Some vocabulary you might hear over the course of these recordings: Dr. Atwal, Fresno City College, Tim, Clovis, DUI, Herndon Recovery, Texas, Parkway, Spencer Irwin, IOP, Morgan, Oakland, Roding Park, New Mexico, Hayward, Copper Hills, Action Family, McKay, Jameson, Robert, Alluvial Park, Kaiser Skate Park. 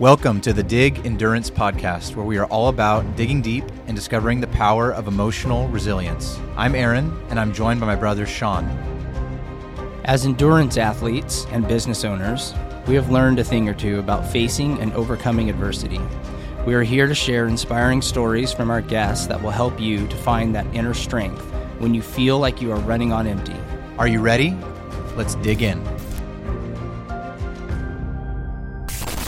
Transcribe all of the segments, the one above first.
Welcome to the Dig Endurance Podcast, where we are all about digging deep and discovering the power of emotional resilience. I'm Aaron, and I'm joined by my brother, Sean. As endurance athletes and business owners, we have learned a thing or two about facing and overcoming adversity. We are here to share inspiring stories from our guests that will help you to find that inner strength when you feel like you are running on empty. Are you ready? Let's dig in.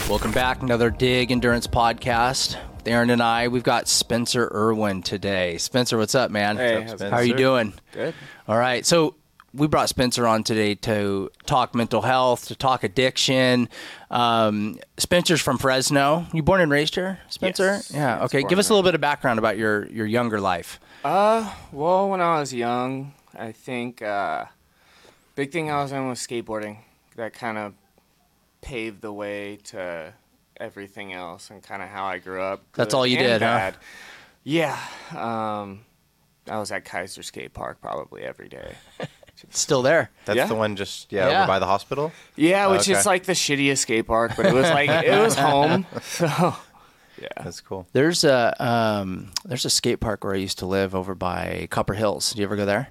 Welcome back, another Dig Endurance Podcast with Aaron and I. We've got Spencer Irwin today. Spencer, what's up, man? Hey, what's up, how are you doing? Good. All right, so we brought Spencer on today to talk mental health, to talk addiction. Spencer's from Fresno. You born and raised here, Spencer? Yes. Yeah, okay. Give us a little bit of background about your younger life. Well, when I was young, I think big thing I was in was skateboarding. That kind of paved the way to everything else and kind of how I grew up. That's all you did, huh? Yeah. I was at Kaiser Skate Park probably every day. Still there. That's the one just over by the hospital? Yeah, which is like the shittiest skate park, but it was like it was home. So yeah. That's cool. There's a skate park where I used to live over by Copper Hills. Do you ever go there?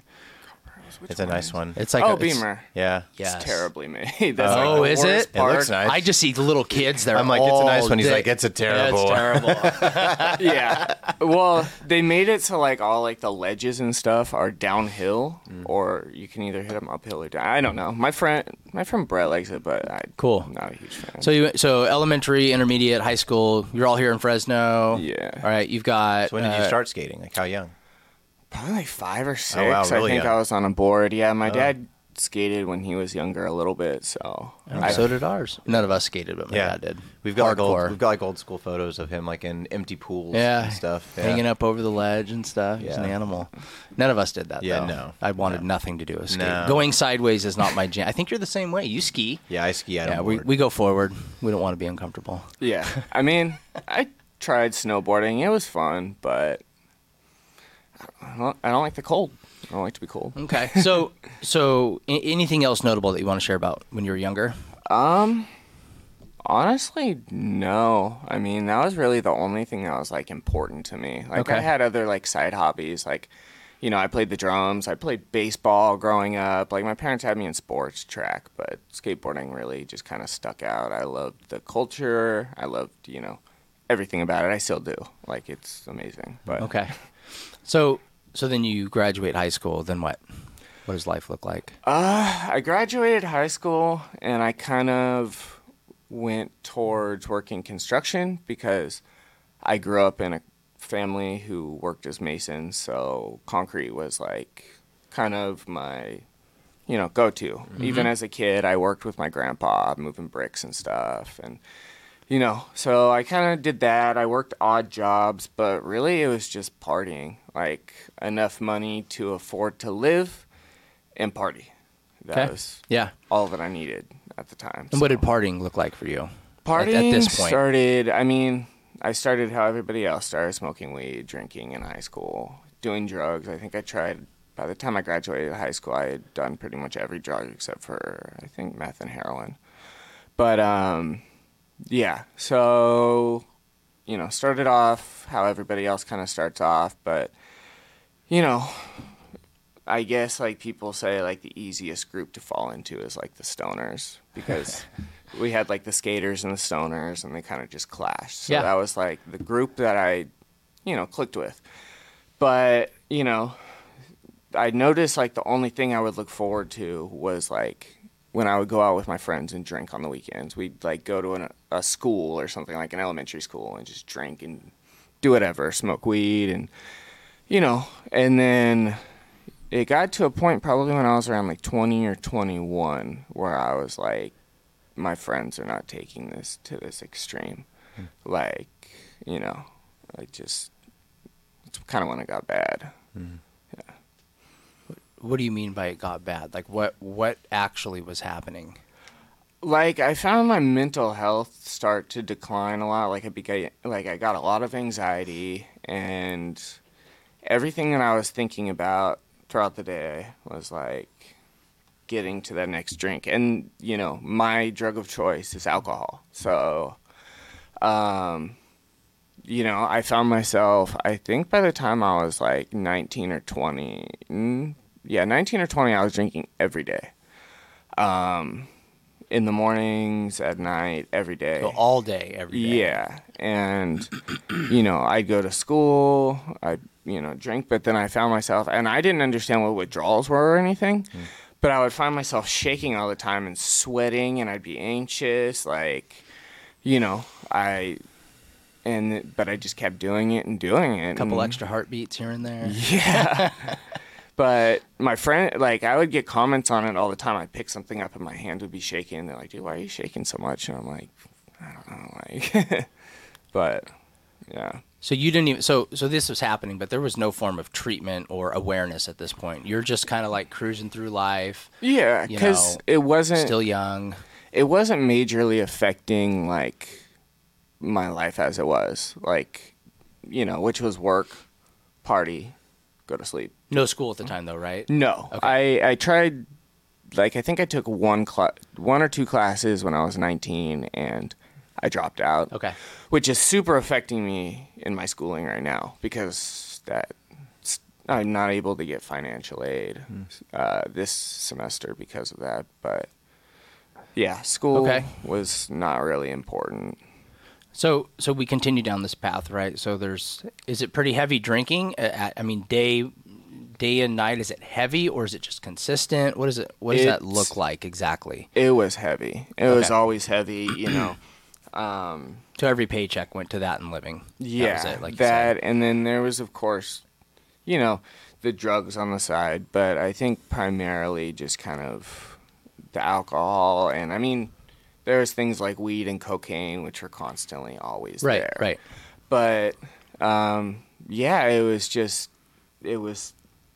Which it's a nice one. It's like Beamer. Yeah. Yes. It's terribly made. That's is it? Park. It looks nice. I just see little kids there. I'm like, it's a nice one. He's like, it's a terrible one. It's terrible. Yeah. Well, they made it so like all like the ledges and stuff are downhill, or you can either hit them uphill or down. I don't know. My friend Brett likes it, but I'm not a huge fan. So elementary, intermediate, high school. You're all here in Fresno. Yeah. All right. You've got. So when did you start skating? Like how young? Probably like 5 or 6. Oh, wow, really? I think I was on a board. Yeah, my dad skated when he was younger a little bit, so. And so did ours. None of us skated, but my dad did. We've got like old school photos of him like in empty pools and stuff. Yeah. Hanging up over the ledge and stuff. Yeah. He's an animal. None of us did that, though. Yeah, no. I wanted nothing to do with skating. No. Going sideways is not my jam. I think you're the same way. You ski. Yeah, I ski. We go forward. We don't want to be uncomfortable. Yeah. I mean, I tried snowboarding. It was fun, but I don't like the cold. I don't like to be cold. Okay. So anything else notable that you want to share about when you were younger? Honestly, no. I mean, that was really the only thing that was like important to me. Like I had other like side hobbies. Like, you know, I played the drums. I played baseball growing up. Like my parents had me in sports, track, but skateboarding really just kind of stuck out. I loved the culture. I loved, you know, everything about it. I still do. Like it's amazing. But So then you graduate high school, then what? What does life look like? I graduated high school, and I kind of went towards working construction because I grew up in a family who worked as masons, so concrete was like kind of my, you know, go-to. Mm-hmm. Even as a kid, I worked with my grandpa moving bricks and stuff, and you know, so I kind of did that. I worked odd jobs, but really it was just partying. Like enough money to afford to live and party. That was all that I needed at the time. And so. What did partying look like for you? Partying at this point? I started how everybody else started, smoking weed, drinking in high school, doing drugs. I think I tried, by the time I graduated high school, I had done pretty much every drug except for, I think, meth and heroin. But, yeah, so, you know, started off how everybody else kind of starts off, but, you know, I guess, like, people say, like, the easiest group to fall into is, like, the stoners, because we had, like, the skaters and the stoners, and they kind of just clashed, so that was, like, the group that I, you know, clicked with, but, you know, I noticed, like, the only thing I would look forward to was, like, when I would go out with my friends and drink on the weekends. We'd like go to a school or something, like an elementary school, and just drink and do whatever, smoke weed, and you know. And then it got to a point probably when I was around like 20 or 21 where I was like, my friends are not taking this to this extreme. Like, you know, it's kind of when it got bad. Mm-hmm. What do you mean by it got bad? Like, what actually was happening? Like, I found my mental health start to decline a lot. I got a lot of anxiety, and everything that I was thinking about throughout the day was, like, getting to that next drink. And, you know, my drug of choice is alcohol. So You know, I found myself, I think by the time I was like 19 or 20, 19 or 20, I was drinking every day. In the mornings, at night, every day. So all day, every day. Yeah. And, you know, I'd go to school, I'd, you know, drink, but then I found myself, and I didn't understand what withdrawals were or anything, but I would find myself shaking all the time and sweating, and I'd be anxious, like, you know, but I just kept doing it and doing it. A couple extra heartbeats here and there. Yeah. But my friend, like, I would get comments on it all the time. I'd pick something up and my hand would be shaking. And they're like, dude, why are you shaking so much? And I'm like, I don't know. Like, but yeah. So you didn't even, so this was happening, but there was no form of treatment or awareness at this point. You're just kind of like cruising through life. Yeah. Because it wasn't. Still young. It wasn't majorly affecting, like, my life as it was. Like, you know, which was work, party, go to sleep. No school at the time, though, right? No. Okay. I tried, like, I think I took one or two classes when I was 19, and I dropped out. Okay. Which is super affecting me in my schooling right now, because I'm not able to get financial aid this semester because of that. But, yeah, school was not really important. So we continue down this path, right? So is it pretty heavy drinking? I mean, day and night, is it heavy or is it just consistent? What does that look like exactly? It was heavy. It was always heavy, you know. So every paycheck went to that and living. Yeah, that was it, like that. And then there was, of course, you know, the drugs on the side, but I think primarily just kind of the alcohol. And I mean, there's things like weed and cocaine, which are constantly always there. Right. But, yeah, it was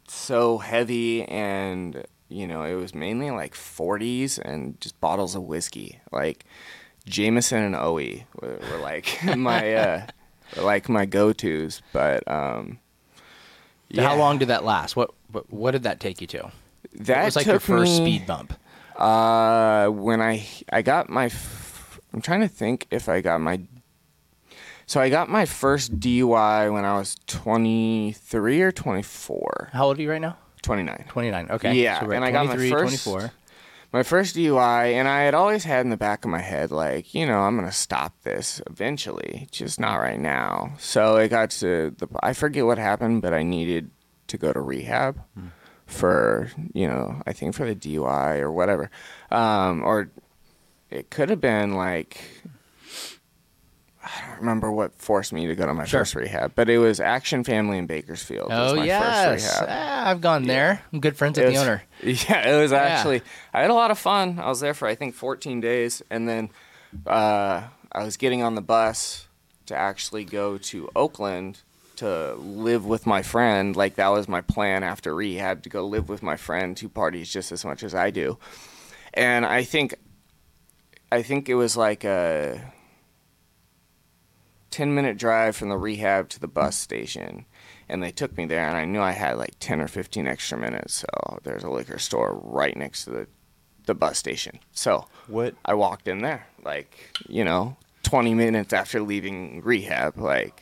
so heavy, and, you know, it was mainly like 40s and just bottles of whiskey. Like Jameson and OE were like my go-tos. But, yeah. How long did that last? What did that take you to? That was like your first speed bump. When I got my, I'm trying to think if I got my, so I got my first DUI when I was 23 or 24. How old are you right now? 29. 29. Okay. Yeah. So we're at and 23, I got my first DUI, and I had always had in the back of my head, like, you know, I'm going to stop this eventually, just not right now. So it got to I forget what happened, but I needed to go to rehab. For, you know, I think for the DUI or whatever. Or it could have been like, I don't remember what forced me to go to my first rehab, but it was Action Family in Bakersfield. Oh, yes. First rehab. I've gone there. I'm good friends with the owner. Yeah, it was actually, I had a lot of fun. I was there for, I think, 14 days. And then I was getting on the bus to actually go to Oakland to live with my friend. Like, that was my plan after rehab, to go live with my friend who parties just as much as I do. And I think it was like a 10-minute drive from the rehab to the bus station, and they took me there, and I knew I had like 10 or 15 extra minutes. So there's a liquor store right next to the bus station, so I walked in there, like, you know, 20 minutes after leaving rehab, like.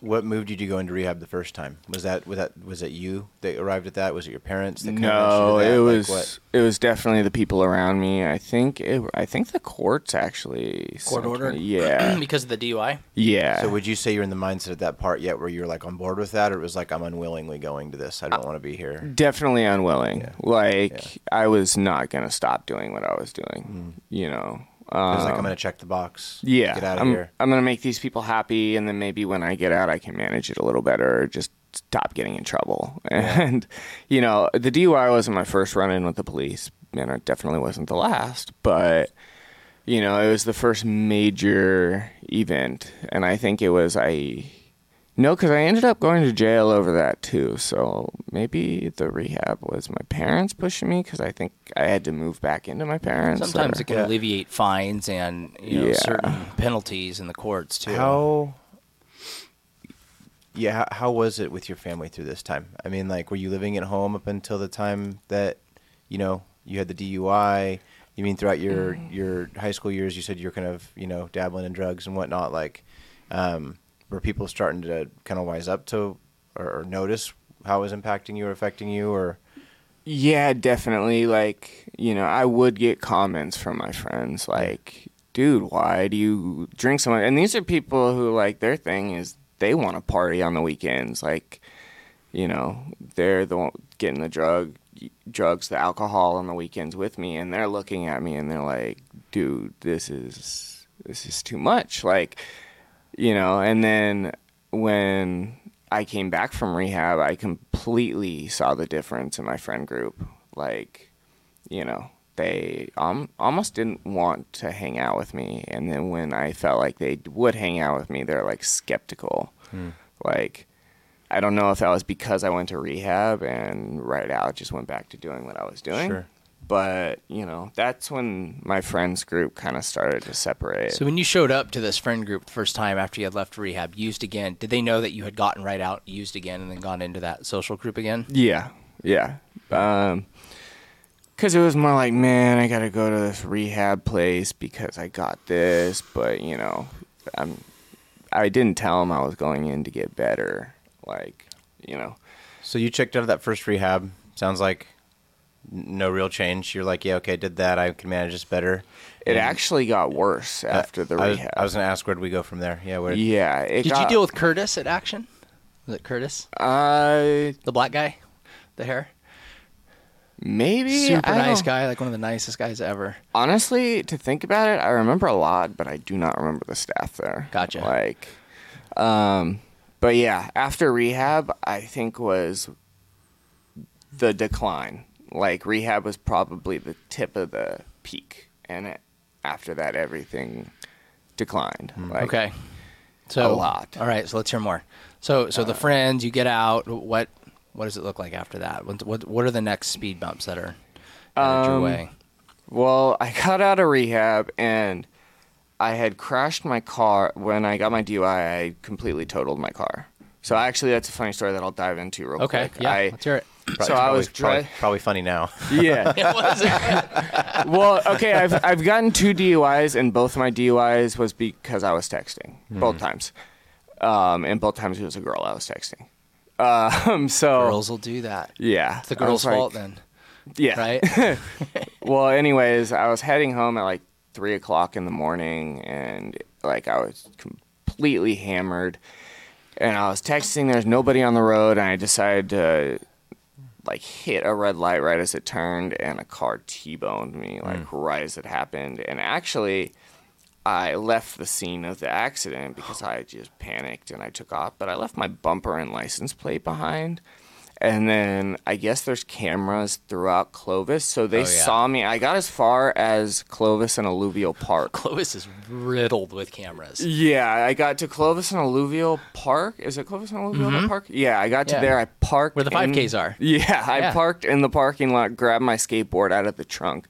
What moved you to go into rehab the first time? Was it you that arrived at that? Was it your parents that No, that? It was like what? It was definitely the people around me. I think the courts actually ordered. Yeah. Because of the DUI? Yeah. So would you say you're in the mindset at that part yet where you're like on board with that, or it was like, I'm unwillingly going to this. I don't want to be here. Definitely unwilling. Yeah. Like I was not going to stop doing what I was doing. You know. It's like, I'm going to check the box. Yeah. Get out of here. I'm going to make these people happy, and then maybe when I get out, I can manage it a little better, or just stop getting in trouble. And, you know, the DUI wasn't my first run-in with the police, and it definitely wasn't the last, but, you know, it was the first major event. And I think it was, because I ended up going to jail over that too. So maybe the rehab was my parents pushing me, because I think I had to move back into my parents. Sometimes it can alleviate fines and, you know, certain penalties in the courts too. How was it with your family through this time? I mean, like, were you living at home up until the time that, you know, you had the DUI? You mean throughout your high school years, you said you're kind of, you know, dabbling in drugs and whatnot. Like, were people starting to kind of wise up to or notice how it was impacting you or affecting you? Or yeah, definitely. Like, you know, I would get comments from my friends like, dude, why do you drink so much? And these are people who, like, their thing is they want to party on the weekends. Like, you know, they're the one getting the drugs, the alcohol on the weekends with me, and they're looking at me and they're like, dude, this is too much. Like, you know, and then when I came back from rehab, I completely saw the difference in my friend group. Like, you know, they almost didn't want to hang out with me. And then when I felt like they would hang out with me, they're like skeptical. Mm. Like, I don't know if that was because I went to rehab and right out just went back to doing what I was doing. Sure. But, you know, that's when my friends group kind of started to separate. So when you showed up to this friend group the first time after you had left rehab, used again, did they know that you had gotten right out, used again, and then gone into that social group again? Yeah. Yeah. 'Cause it was more like, man, I got to go to this rehab place because I got this. But, you know, I didn't tell them I was going in to get better. Like, you know. So you checked out of that first rehab. Sounds like no real change. You're like, yeah, okay, did that. I can manage this better. It actually got worse after the rehab. I was going to ask, where'd we go from there? Yeah. Did you deal with Curtis at Action? Was it Curtis? The black guy? The hair? Maybe. Super nice guy. Like one of the nicest guys ever. Honestly, to think about it, I remember a lot, but I do not remember the staff there. Gotcha. Like, but yeah, after rehab, I think was the decline. Like, rehab was probably the tip of the peak. And after that, everything declined. Like, okay. So, a lot. All right. So let's hear more. So the friends, you get out. What does it look like after that? What are the next speed bumps that are your way? Well, I got out of rehab and I had crashed my car. When I got my DUI, I completely totaled my car. So actually, that's a funny story that I'll dive into real quick. Okay, yeah, let's hear it. Probably funny now. Yeah. It was. Well, okay, I've gotten 2 DUIs, and both of my DUIs was because I was texting, both times. And both times it was a girl I was texting. So girls will do that. Yeah. It's the girl's fault then. Yeah. Right? Well, anyways, I was heading home at like 3:00 in the morning, and like I was completely hammered, and I was texting. There's nobody on the road, and I decided to like hit a red light right as it turned, and a car T-boned me like right as it happened. And actually, I left the scene of the accident because I just panicked and I took off. But I left my bumper and license plate behind. And then I guess there's cameras throughout Clovis, so they saw me. I got as far as Clovis and Alluvial Park. Clovis is riddled with cameras. Yeah, I got to Clovis and Alluvial Park. Is it Clovis and Alluvial Park? Yeah, I got to there. I parked. Where the 5Ks are. Yeah, I parked in the parking lot, grabbed my skateboard out of the trunk,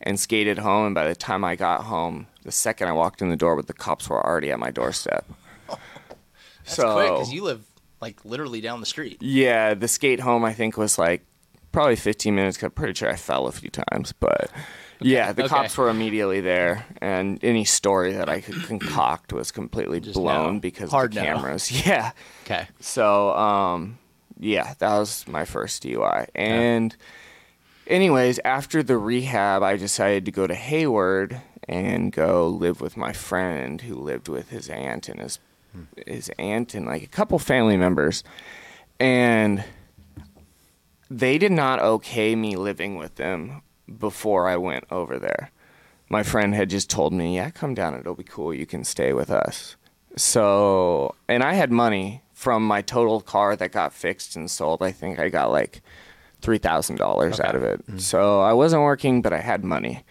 and skated home. And by the time I got home, the second I walked in the door, the cops were already at my doorstep. That's quick, because you live like literally down the street. Yeah, the skate home I think was like probably 15 minutes. 'Cause I'm pretty sure I fell a few times, but the cops were immediately there, and any story that I could concoct was completely blown because of the cameras. Yeah. Okay. So that was my first DUI, and anyways, after the rehab, I decided to go to Hayward and go live with my friend who lived with his aunt and his aunt and like a couple family members, and they did not okay me living with them before I went over there. My friend had just told me, yeah, come down, it'll be cool, you can stay with us. So, and I had money from my total car that got fixed and sold. I think I got like $3,000 out of it. So I wasn't working, but I had money.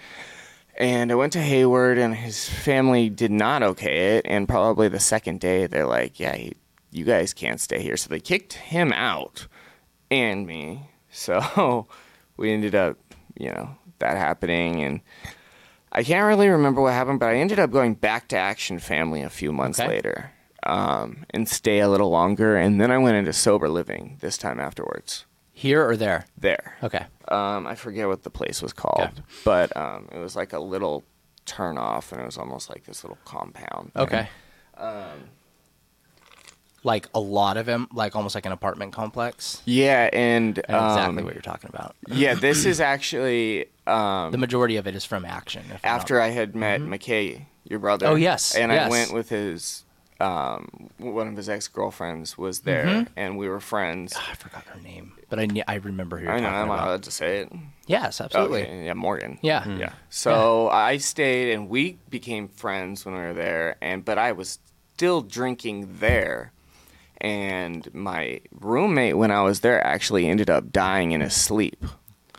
And I went to Hayward, and his family did not okay it. And probably the second day, they're like, yeah, you guys can't stay here. So they kicked him out and me. So we ended up, you know, that happening. And I can't really remember what happened, but I ended up going back to Action Family a few months later and stay a little longer. And then I went into sober living this time afterwards. Here or there? There. Okay. I forget what the place was called, okay. But it was like a little turn off, and it was almost like this little compound thing. Okay. Like a lot of them, like almost like an apartment complex. Yeah, and I know exactly what you're talking about. Yeah, this is actually the majority of it is from Action. After I had met McKay, your brother. Oh yes. And yes. I went with his. One of his ex-girlfriends was there, and we were friends. Oh, I forgot her name, but I remember who you're talking about. I'm allowed to say it. Yes, absolutely. Okay. Yeah, Morgan. Yeah. Mm. Yeah. So I stayed, and we became friends when we were there, but I was still drinking there, and my roommate when I was there actually ended up dying in his sleep.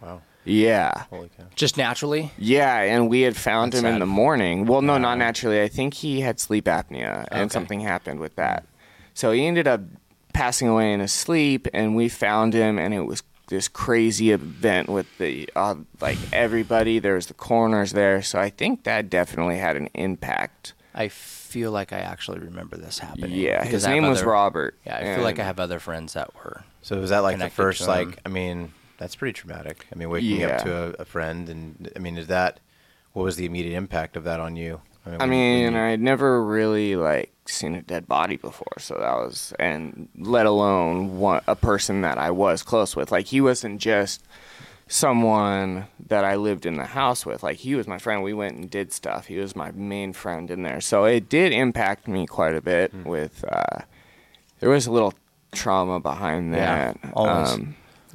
Wow. Yeah. Holy cow. Just naturally? Yeah, and we had found him in the morning. Well, no, not naturally. I think he had sleep apnea, and something happened with that. So he ended up passing away in his sleep, and we found him, and it was this crazy event with the everybody. There was the coroners there, so I think that definitely had an impact. I feel like I actually remember this happening. Yeah, his name was Robert. Yeah, I feel like I have other friends that were. So was that like the first, that's pretty traumatic. I mean, waking up to a friend, and I mean, what was the immediate impact of that on you? I had never really seen a dead body before, so that was, and let alone a person that I was close with. Like, he wasn't just someone that I lived in the house with. Like, he was my friend. We went and did stuff. He was my main friend in there. So it did impact me quite a bit with, there was a little trauma behind that. Yeah, always.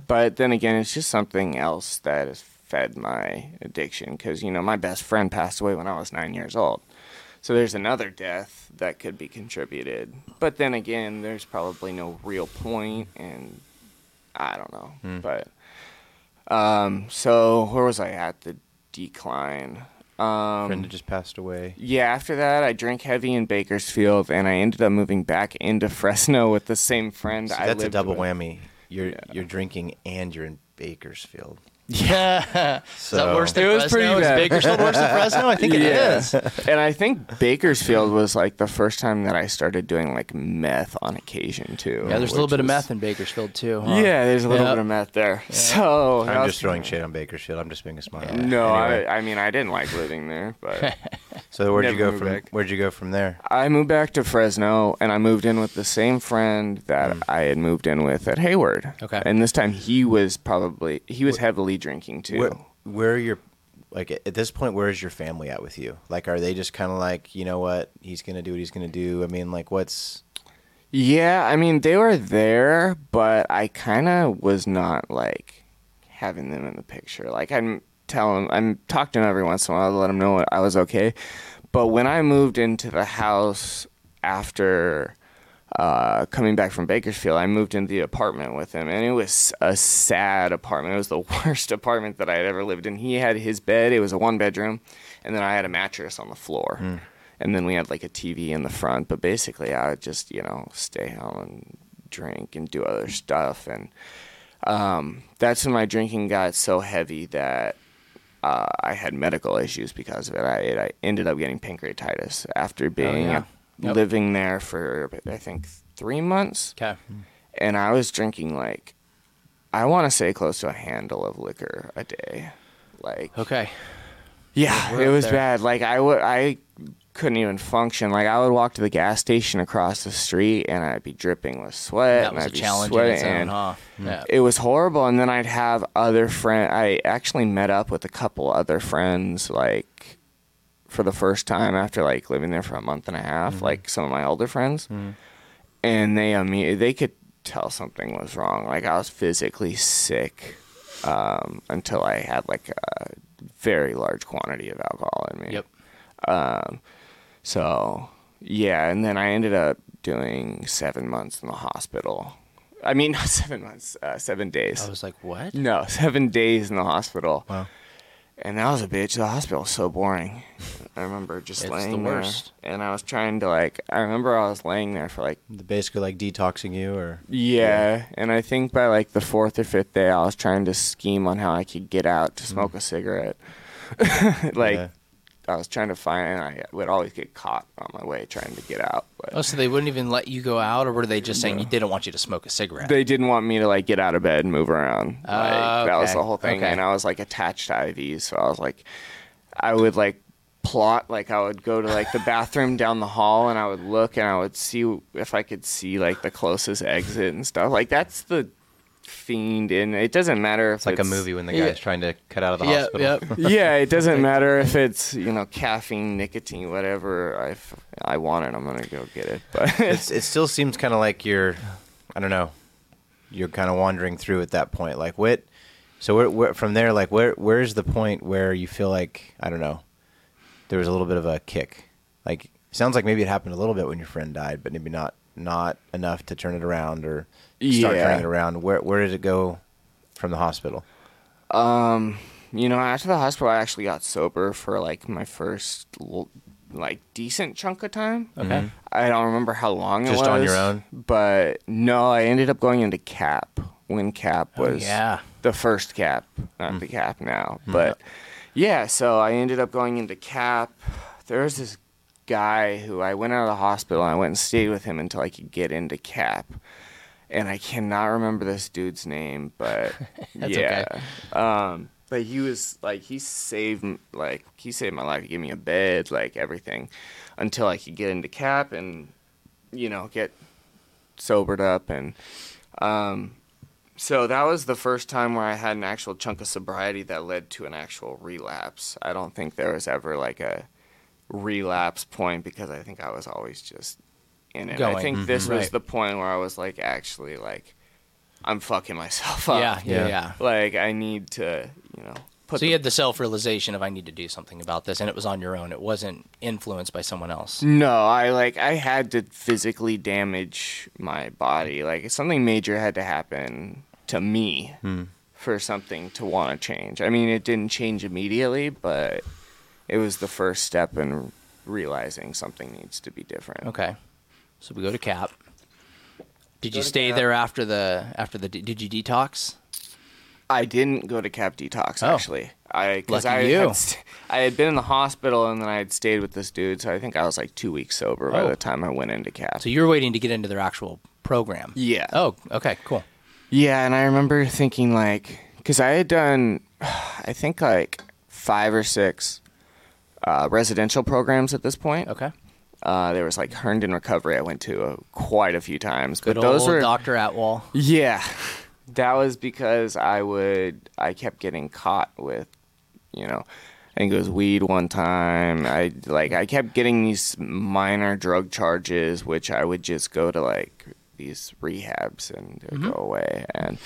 But then again, it's just something else that has fed my addiction because, my best friend passed away when I was 9 years old. So there's another death that could be contributed. But then again, there's probably no real point, and I don't know. But so where was I at? The decline. Friend had just passed away. Yeah, after that, I drank heavy in Bakersfield, and I ended up moving back into Fresno with the same friend I lived with. That's a double whammy. You're drinking and you're in Bakersfield. Yeah. So is that worse than Fresno? Pretty bad. Is Bakersfield worse than Fresno? I think it is. And I think Bakersfield was the first time that I started doing meth on occasion too. Yeah, there's a little bit of meth in Bakersfield too. Huh? Yeah, there's a little bit of meth there. Yeah. So I'm just throwing shade on Bakersfield. I'm just being a smart guy. No, anyway. I didn't like living there, but so where'd you go from there? I moved back to Fresno, and I moved in with the same friend that I had moved in with at Hayward. Okay. And this time he was heavily drinking too. Where are your at this point, where is your family at with you? Are they just kind of you know what, he's gonna do what he's gonna do? They were there, but I kind of was not having them in the picture. I'm talking to them every once in a while to let them know I was okay. But when I moved into the house after coming back from Bakersfield, I moved into the apartment with him, and it was a sad apartment. It was the worst apartment that I had ever lived in. He had his bed. It was a one-bedroom, and then I had a mattress on the floor. Mm. And then we had, a TV in the front. But basically, I would just, stay home and drink and do other stuff. And that's when my drinking got so heavy that I had medical issues because of it. I ended up getting pancreatitis after being... living there for, I think, 3 months. Okay. And I was drinking, I want to say close to a handle of liquor a day. Okay. Yeah, it was bad. I couldn't even function. I would walk to the gas station across the street, and I'd be dripping with sweat. That was a challenge in its own, huh? Yeah. It was horrible. And then I'd have other friends. I actually met up with a couple other friends, for the first time after living there for a month and a half, some of my older friends, and they could tell something was wrong. I was physically sick until I had a very large quantity of alcohol in me. Yep. So yeah, and then I ended up doing 7 months in the hospital. I mean, not 7 months, 7 days. I was like, what? No, 7 days in the hospital. Wow. And that was a bitch. The hospital was so boring. I remember just laying there. And I was trying to I remember I was laying there for basically detoxing you or. Yeah. And I think by the fourth or fifth day, I was trying to scheme on how I could get out to smoke a cigarette. I was trying to find, and I would always get caught on my way trying to get out. But. Oh, so they wouldn't even let you go out, or were they just saying they didn't want you to smoke a cigarette? They didn't want me to, like, get out of bed and move around. That was the whole thing. Okay. And I was, like, attached to IVs, so I was, like, I would, like, plot, like, I would go to, like, the bathroom down the hall, and I would look, and I would see if I could see, like, the closest exit and stuff. Like, that's the... fiend in it. Doesn't matter if it's like a movie when the guy's trying to cut out of the hospital. It doesn't matter if it's, you know, caffeine, nicotine, whatever. I want it, I'm gonna go get it. But it still seems kind of like you're kind of wandering through at that point. Like where from there, like where's the point where you feel like there was a little bit of a kick? Like, sounds like maybe it happened a little bit when your friend died, but maybe not enough to turn it around or start turning it around. Where did it go from the hospital? After the hospital, I actually got sober for, like, my first, like, decent chunk of time. Okay. Mm-hmm. I don't remember how long it was. Just on your own? But, no, I ended up going into CAP when CAP was the first CAP, not the CAP now. Mm-hmm. But, yeah, so I ended up going into CAP. There was this guy who I went out of the hospital, and I went and stayed with him until I could get into CAP. And I cannot remember this dude's name, but okay. But he was like, he saved my life. He gave me a bed, like, everything, until I could get into CAP and, you know, get sobered up. And so that was the first time where I had an actual chunk of sobriety that led to an actual relapse. I don't think there was ever, like, a relapse point, because I think I was always just in it. I think this was the point where I was like, actually, like, I'm fucking myself up. Yeah. Like, I need to, you know. So you had the self-realization of, I need to do something about this, and it was on your own. It wasn't influenced by someone else. No, I had to physically damage my body. Like, something major had to happen to me for something to want to change. I mean, it didn't change immediately, but it was the first step in realizing something needs to be different. Okay. So we go to CAP. Did you stay there after the? Did you detox? I didn't go to CAP detox actually. I had been in the hospital, and then I had stayed with this dude, so I think I was like 2 weeks sober by the time I went into CAP. So you're waiting to get into their actual program. Yeah. Oh, okay, cool. Yeah, and I remember thinking, like, because I had done, I think, like 5 or 6 residential programs at this point. Okay. There was, like, Herndon Recovery I went to quite a few times. Good, but those were Dr. Atwal. Yeah. That was because I kept getting caught with, you know, I think it was weed one time. I kept getting these minor drug charges, which I would just go to, like, these rehabs and they would go away. And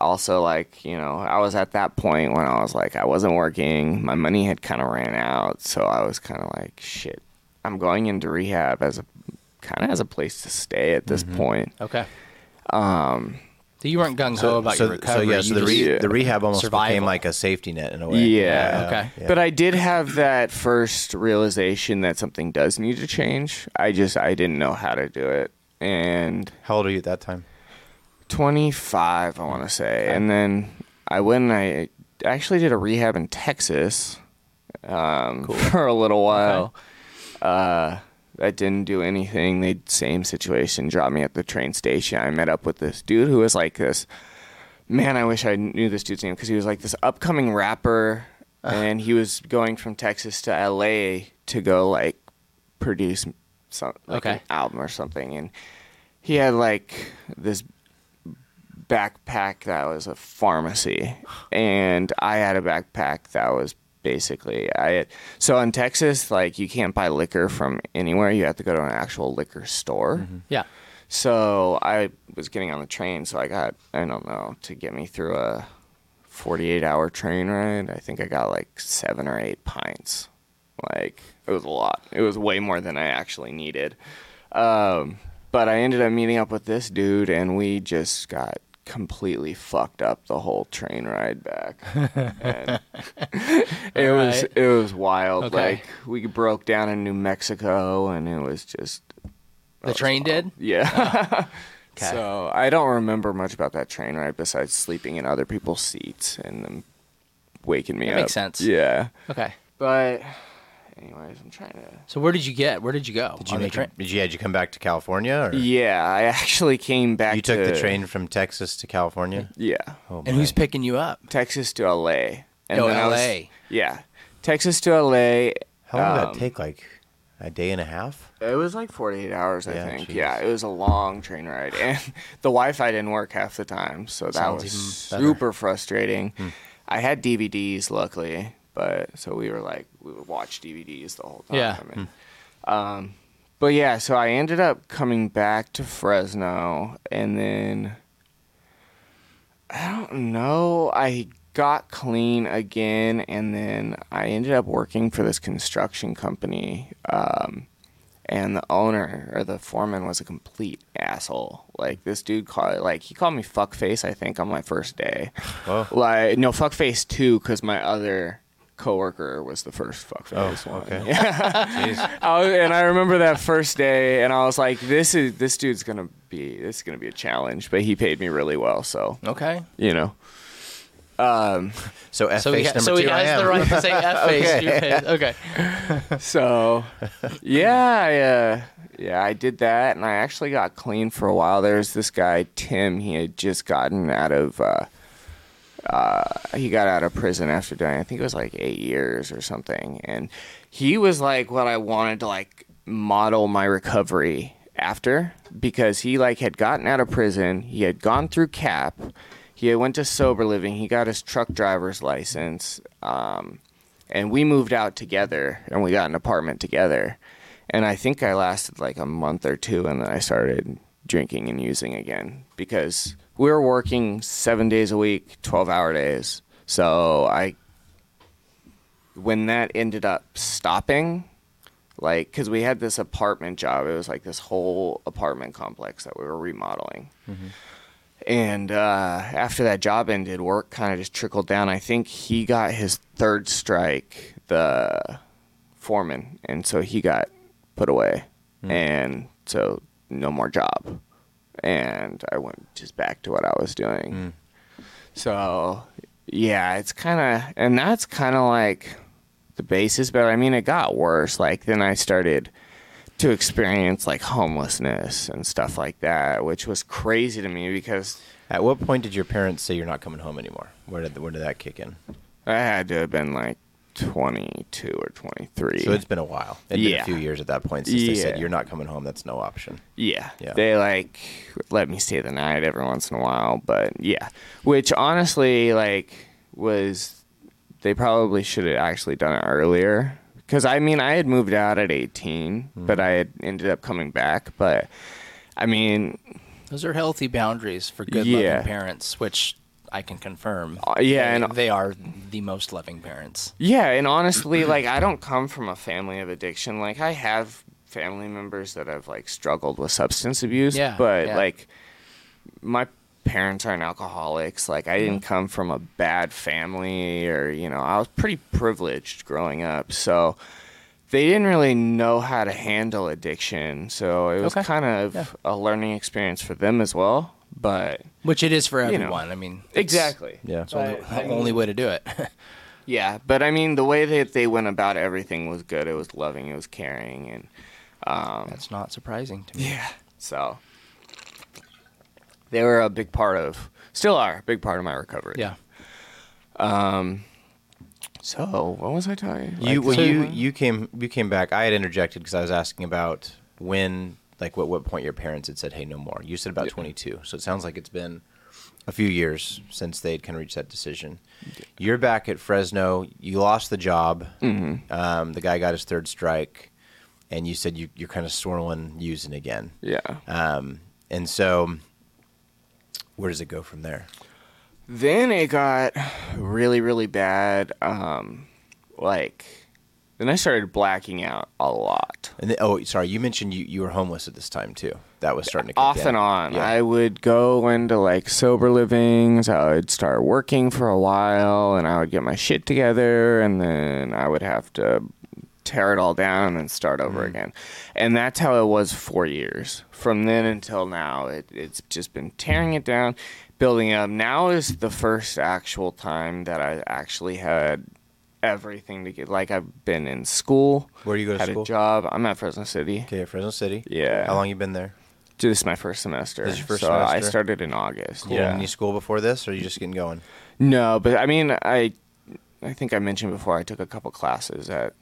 also, like, you know, I was at that point when I was, like, I wasn't working. My money had kind of ran out. So I was kind of like, shit. I'm going into rehab as a place to stay at this point. Okay. So you weren't gung ho about your recovery. So the rehab almost became like a safety net in a way. Yeah. Okay. Yeah. But I did have that first realization that something does need to change. I didn't know how to do it. And how old are you at that time? 25, I want to say. And then I went and I actually did a rehab in Texas for a little while. Okay. I didn't do anything. The same situation, dropped me at the train station. I met up with this dude who was like this, man, I wish I knew this dude's name, because he was like this upcoming rapper, and he was going from Texas to LA to go, like, produce an album or something. And he had, like, this backpack that was a pharmacy, and I had a backpack that was basically, so in Texas, like, you can't buy liquor from anywhere. You have to go to an actual liquor store. Mm-hmm. Yeah. So I was getting on the train, so I got, to get me through a 48-hour train ride, I think I got like 7 or 8 pints. Like, it was a lot. It was way more than I actually needed. But I ended up meeting up with this dude, and we just got completely fucked up the whole train ride back. It was wild. Okay. Like, we broke down in New Mexico, and it was just the train did. Yeah. Oh. Okay. So I don't remember much about that train ride besides sleeping in other people's seats and them waking me up. That makes sense. Yeah. Okay. But anyways, I'm trying to. So where did you get? Where did you go? Did you make train? Did you come back to California? Or? Yeah, I actually came back. You took the train from Texas to California. Yeah. Oh, and who's picking you up? Texas to LA. And LA. Yeah, Texas to LA. How long did that take? Like a day and a half? It was like 48 hours, I think. Geez. Yeah, it was a long train ride, and the Wi-Fi didn't work half the time, so that was super frustrating. Mm-hmm. I had DVDs, luckily, but so we were like, we would watch DVDs the whole time. Yeah. And, but yeah, so I ended up coming back to Fresno, and then I don't know, I got clean again, and then I ended up working for this construction company, and the owner or the foreman was a complete asshole. Like, this dude called me fuckface, I think, on my first day. Oh. Like, no, fuckface too, because my other coworker was the first fuckface one. Okay. Yeah. And I remember that first day, and I was like, this is gonna be a challenge. But he paid me really well, so okay, you know. So F-face number 2 So he has the right to say F-face. Okay. Okay. So, yeah, I did that, and I actually got clean for a while. There's this guy, Tim. He had just gotten out of, prison after doing, I think it was like 8 years or something. And he was like what I wanted to like model my recovery after, because he like had gotten out of prison. He had gone through CAP. He went to sober living. He got his truck driver's license, and we moved out together, and we got an apartment together. And I think I lasted like a month or two, and then I started drinking and using again, because we were working 7 days a week, 12-hour days. So when that ended up stopping, like, because we had this apartment job. It was like this whole apartment complex that we were remodeling. Mm-hmm. And after that job ended, work kind of just trickled down. I think he got his third strike, the foreman, and so he got put away. Mm. And so no more job. And I went just back to what I was doing. Mm. So, yeah, it's kind of – and that's kind of like the basis. But, I mean, it got worse. Like, then I started – to experience like homelessness and stuff like that, which was crazy to me, because at what point did your parents say you're not coming home anymore? Where did that kick in? I had to have been like 22 or 23. So it's been a while. It's been a few years at that point since they said you're not coming home. That's no option. Yeah. They like let me stay the night every once in a while, but yeah, which honestly like was they probably should have actually done it earlier. Because, I mean, I had moved out at 18, but I had ended up coming back. But, I mean... Those are healthy boundaries for good-loving parents, which I can confirm. They are the most loving parents. Yeah, and honestly, like, I don't come from a family of addiction. Like, I have family members that have, like, struggled with substance abuse. Yeah, but, like, my parents aren't alcoholics. Like, I didn't come from a bad family, or, you know, I was pretty privileged growing up, so they didn't really know how to handle addiction, so it was kind of a learning experience for them as well. But which it is for everyone, you know, I mean, exactly, yeah, so the only way to do it. Yeah, but I mean, the way that they went about everything was good. It was loving, it was caring, and that's not surprising to me. Yeah, so they were a big part of, still are, a big part of my recovery. Yeah. So what was I talking? You came back. I had interjected because I was asking about when, like, what point your parents had said, "Hey, no more." You said about 22. So it sounds like it's been a few years since they'd kind of reached that decision. Yeah. You're back at Fresno. You lost the job. Mm-hmm. The guy got his third strike, and you said you're kind of swirling, using again. Yeah. And so. Where does it go from there? Then it got really, really bad. Then I started blacking out a lot. And then, you mentioned you were homeless at this time too. That was starting to kick off and on. Yeah. I would go into like sober livings. I would start working for a while, and I would get my shit together, and then I would have to tear it all down and start over again. And that's how it was 4 years. From then until now, it's just been tearing it down, building up. Now is the first actual time that I actually had everything to get, like, I've been in school. Where do you go to school? Had a job. I'm at Fresno City. Okay, Fresno City. Yeah. How long you been there? Dude, this is my first semester. This is your first semester? I started in August. Cool. Yeah. Any school before this, or are you just getting going? No, but, I mean, I think I mentioned before I took a couple classes at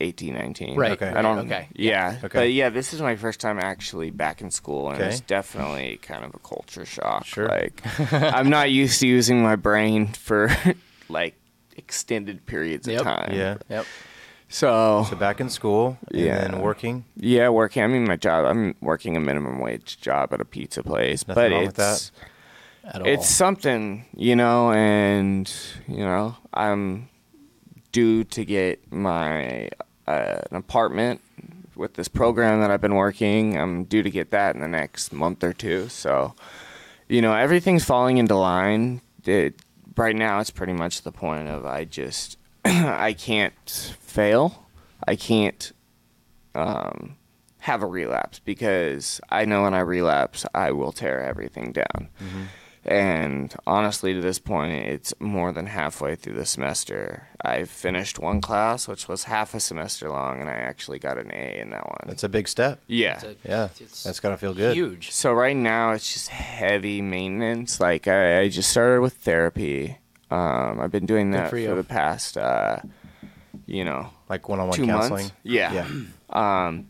18, 19. Right. Okay. I don't, okay. Yeah. Okay. But, yeah, this is my first time actually back in school, and it's definitely kind of a culture shock. Sure. Like, I'm not used to using my brain for, like, extended periods of time. Yeah. Yep. So back in school and then working? Yeah, working. I mean, my job, I'm working a minimum wage job at a pizza place. Nothing but wrong with that at all. It's something, you know, and, you know, I'm due to get my an apartment with this program that I've been working. I'm due to get that in the next month or two. So, you know, everything's falling into line. Right now, it's pretty much the point of I can't fail. I can't have a relapse, because I know when I relapse, I will tear everything down. Mm-hmm. And honestly, to this point, it's more than halfway through the semester. I finished one class, which was half a semester long, and I actually got an A in that one. That's a big step. Yeah. That's got to feel good. Huge. So right now, it's just heavy maintenance. Like, I just started with therapy. I've been doing that for the past, like one-on-one 2 months. Counseling. Yeah. And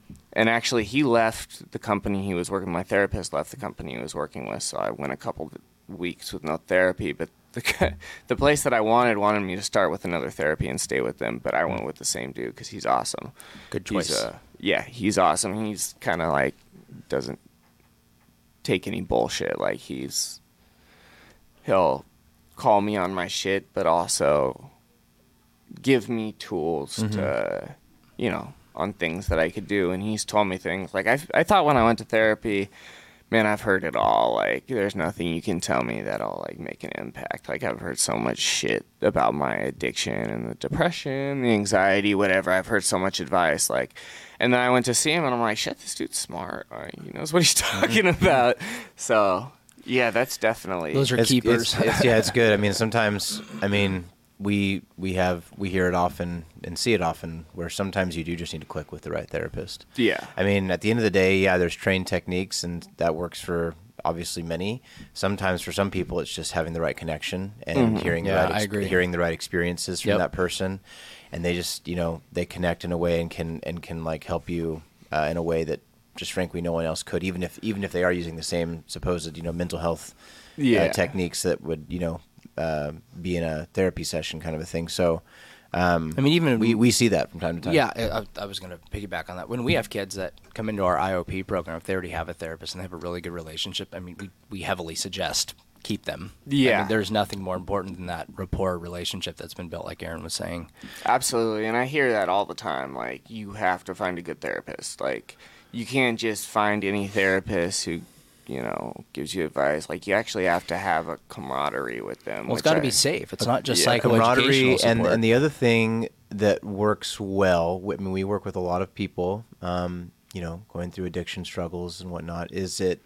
actually, he left the company he was working. My therapist left the company he was working with, so I went a couple weeks with no therapy. But the place that I wanted me to start with another therapy and stay with them, but I went with the same dude because he's awesome. Good choice. He's awesome. He's kind of like doesn't take any bullshit. Like he'll call me on my shit, but also give me tools to, on things that I could do. And he's told me things like, I thought when I went to therapy, man, I've heard it all. Like, there's nothing you can tell me that'll like make an impact. Like, I've heard so much shit about my addiction and the depression, the anxiety, whatever. I've heard so much advice. Like, and then I went to see him and I'm like, shit, this dude's smart. Like, he knows what he's talking about. So. Yeah, that's definitely... Those are keepers. It's good. I mean, sometimes, we hear it often and see it often where sometimes you do just need to click with the right therapist. Yeah. I mean, at the end of the day, there's trained techniques, and that works for obviously many. Sometimes for some people, it's just having the right connection and hearing the right experiences from that person. And they just, they connect in a way and can like help you in a way that just frankly no one else could, even if they are using the same supposed mental health techniques that would be in a therapy session kind of a thing. So even we see that from time to time. I was going to piggyback on that. When we have kids that come into our IOP program, if they already have a therapist and they have a really good relationship, we heavily suggest keep them. There's nothing more important than that rapport relationship that's been built, like Aaron was saying. Absolutely. And I hear that all the time, like, you have to find a good therapist. Like, you can't just find any therapist who, gives you advice. Like, you actually have to have a camaraderie with them. Well, it's got to be safe. It's not just psychoeducational support. And the other thing that works well, we work with a lot of people, going through addiction struggles and whatnot, is that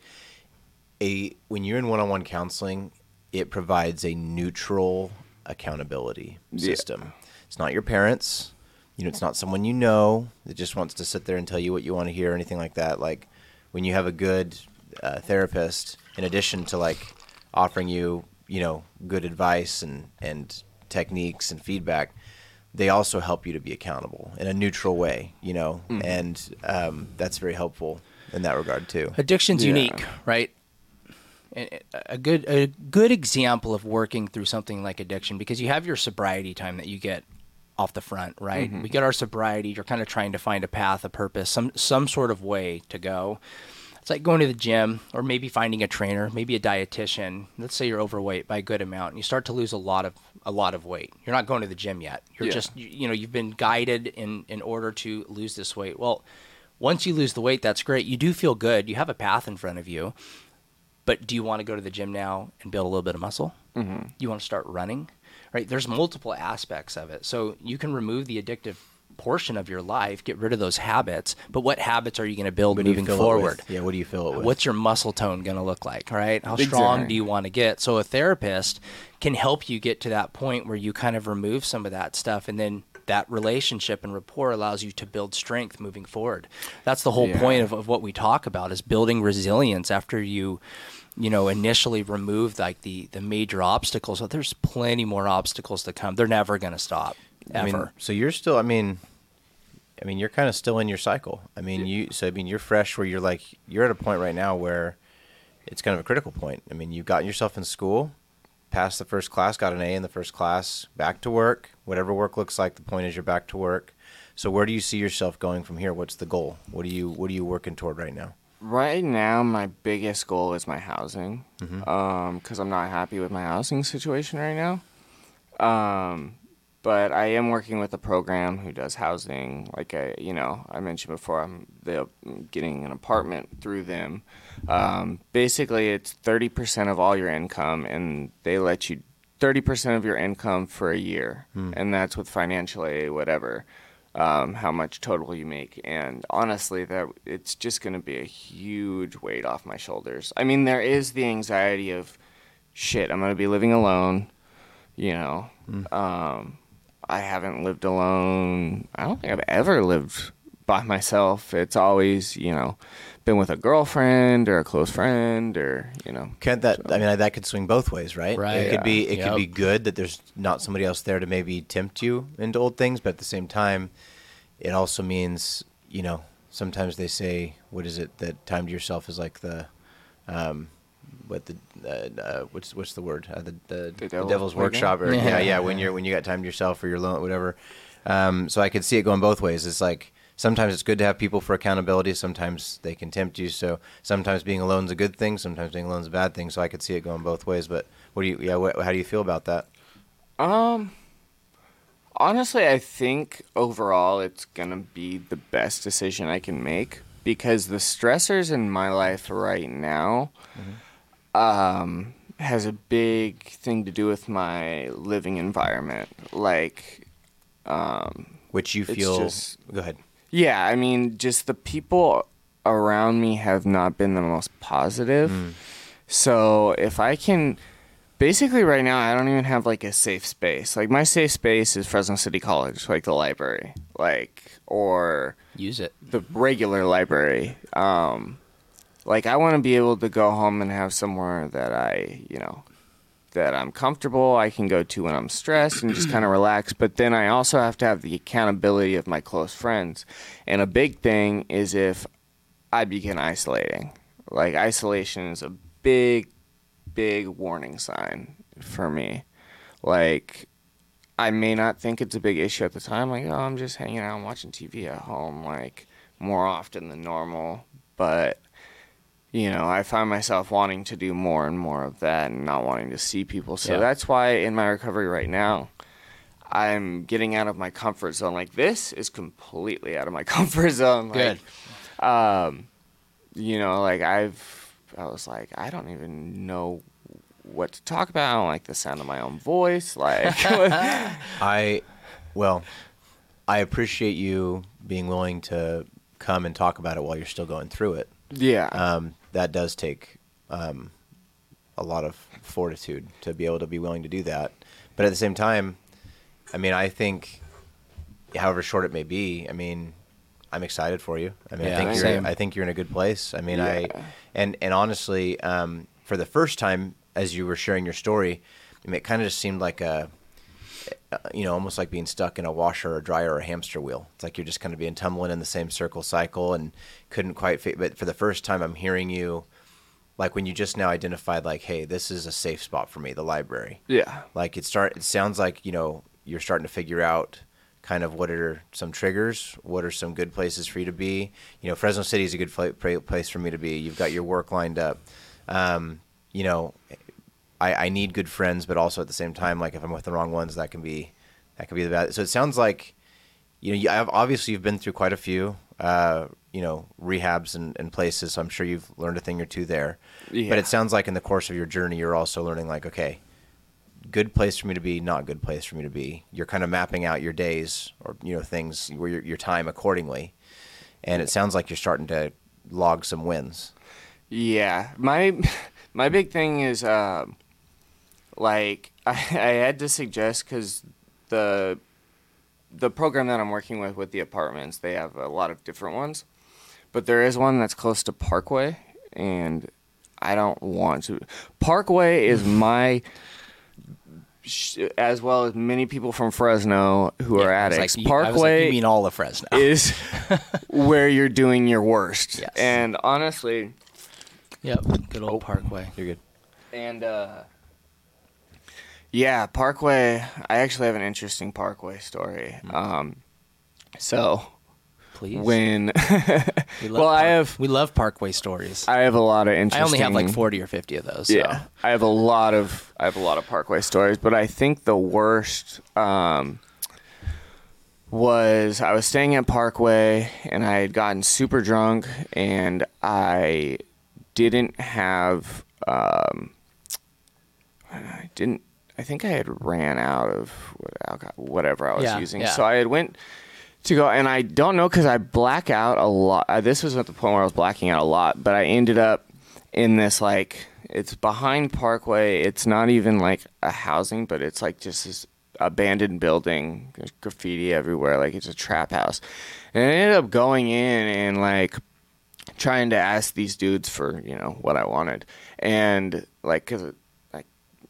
when you're in one-on-one counseling, it provides a neutral accountability system. Yeah. It's not your parents. It's not someone that just wants to sit there and tell you what you want to hear or anything like that. Like, when you have a good therapist, in addition to, like, offering you, good advice and techniques and feedback, they also help you to be accountable in a neutral way, and that's very helpful in that regard too. Addiction's unique, right? A good example of working through something like addiction, because you have your sobriety time that you get off the front, right? Mm-hmm. We get our sobriety. You're kind of trying to find a path, a purpose, some sort of way to go. It's like going to the gym, or maybe finding a trainer, maybe a dietitian. Let's say you're overweight by a good amount, and you start to lose a lot of weight. You're not going to the gym yet. You're just, you've been guided in order to lose this weight. Well, once you lose the weight, that's great. You do feel good. You have a path in front of you. But do you want to go to the gym now and build a little bit of muscle? Mm-hmm. You want to start running? Right, there's multiple aspects of it. So you can remove the addictive portion of your life, get rid of those habits, but what habits are you going to build moving forward? What do you fill it with? What's your muscle tone going to look like, right? How strong do you want to get? So a therapist can help you get to that point where you kind of remove some of that stuff, and then that relationship and rapport allows you to build strength moving forward. That's the whole point of what we talk about, is building resilience after you initially remove like the major obstacles. So there's plenty more obstacles to come. They're never going to stop, ever. So you're still, I mean, you're kind of still in your cycle. You're fresh where you're at a point right now where it's kind of a critical point. I mean, you've gotten yourself in school, passed the first class, got an A in the first class, back to work, whatever work looks like. The point is you're back to work. So where do you see yourself going from here? What's the goal? What are you working toward right now? Right now, my biggest goal is my housing, because I'm not happy with my housing situation right now. But I am working with a program who does housing. Like I mentioned before, they're getting an apartment through them. Basically, it's 30% of all your income, and they let you 30% of your income for a year, and that's with financial aid, whatever. How much total you make, and honestly, that it's just going to be a huge weight off my shoulders. I mean, there is the anxiety of, shit, I'm going to be living alone, I haven't lived alone. I don't think I've ever lived by myself. It's always, been with a girlfriend or a close friend or, that could swing both ways, right? Right. It could be, could be good that there's not somebody else there to maybe tempt you into old things. But at the same time, it also means, sometimes they say, what is it, that time to yourself is like the, what's the word? The devil's workshop. Or, when you got time to yourself or you're alone, whatever. So I could see it going both ways. It's like, sometimes it's good to have people for accountability. Sometimes they can tempt you. So sometimes being alone is a good thing. Sometimes being alone is a bad thing. So I could see it going both ways. But how do you feel about that? Honestly, I think overall it's going to be the best decision I can make, because the stressors in my life right now has a big thing to do with my living environment. Like, which you feel, go ahead. Yeah, just the people around me have not been the most positive. So if I can, basically right now, I don't even have like a safe space. Like my safe space is Fresno City College, like the library, or use it, the regular library. I want to be able to go home and have somewhere that that I'm comfortable, I can go to when I'm stressed and just kind of relax. But then I also have to have the accountability of my close friends. And a big thing is if I begin isolating. Like, isolation is a big, big warning sign for me. Like, I may not think it's a big issue at the time. Like, I'm just hanging out and watching TV at home, like, more often than normal. But I find myself wanting to do more and more of that and not wanting to see people. So that's why in my recovery right now, I'm getting out of my comfort zone. Like, this is completely out of my comfort zone. Like, good. I was like, I don't even know what to talk about. I don't like the sound of my own voice. Like, I appreciate you being willing to come and talk about it while you're still going through it. Yeah. That does take a lot of fortitude to be able to be willing to do that. But at the same time, I think however short it may be, I'm excited for you. I think you're in a good place. Honestly, for the first time as you were sharing your story, it kind of just seemed like a almost like being stuck in a washer or dryer or hamster wheel. It's like you're just kind of being tumbling in the same cycle and couldn't quite fit. But for the first time, I'm hearing you, like when you just now identified, like, hey, this is a safe spot for me, the library. Yeah. Like it sounds like, you're starting to figure out kind of what are some triggers, what are some good places for you to be. Fresno City is a good place for me to be. You've got your work lined up. I need good friends, but also at the same time, like if I'm with the wrong ones, that can be the bad. So it sounds like, you've been through quite a few, rehabs and places. So I'm sure you've learned a thing or two there, but it sounds like in the course of your journey, you're also learning like, okay, good place for me to be, not good place for me to be. You're kind of mapping out your days or, things where your time accordingly. And it sounds like you're starting to log some wins. Yeah. My big thing is, I had to suggest, because the program that I'm working with the apartments, they have a lot of different ones. But there is one that's close to Parkway, and I don't want to. Parkway is my... as well as many people from Fresno who are addicts. Like, Parkway, you mean all of Fresno, is where you're doing your worst. Yes. And honestly, good old Parkway. You're good. And Parkway. I actually have an interesting Parkway story. Mm-hmm. So please. We love Parkway stories. I have a lot of interesting. I only have like 40 or 50 of those. So. Yeah, I have a lot of Parkway stories, but I think the worst was I was staying at Parkway and I had gotten super drunk and I didn't have I think I had ran out of whatever I was using, so I had went to go, and I don't know, because I black out a lot. This was at the point where I was blacking out a lot, but I ended up in this, like, it's behind Parkway. It's not even, like, a housing, but it's, like, just this abandoned building. There's graffiti everywhere. Like, it's a trap house. And I ended up going in and, like, trying to ask these dudes for, you know, what I wanted. And, like, because, like,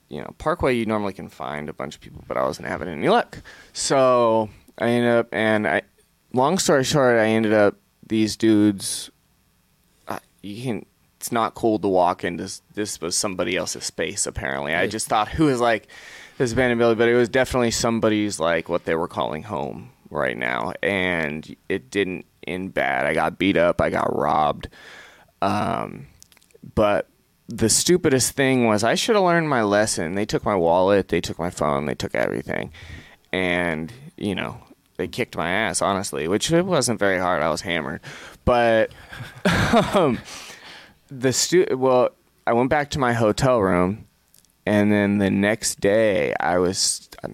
you know, Parkway, you normally can find a bunch of people, but I wasn't having any luck. So... I ended up, long story short, I ended up, these dudes, it's not cool to walk in. This was somebody else's space, apparently. Really? I just thought, who was like, this abandoned building, but it was definitely somebody's, like, what they were calling home right now. And it didn't end bad. I got beat up. I got robbed. But the stupidest thing was I should have learned my lesson. They took my wallet. They took my phone. They took everything. And... you know, they kicked my ass, honestly, which it wasn't very hard. I was hammered. But I went back to my hotel room, and then the next day I'm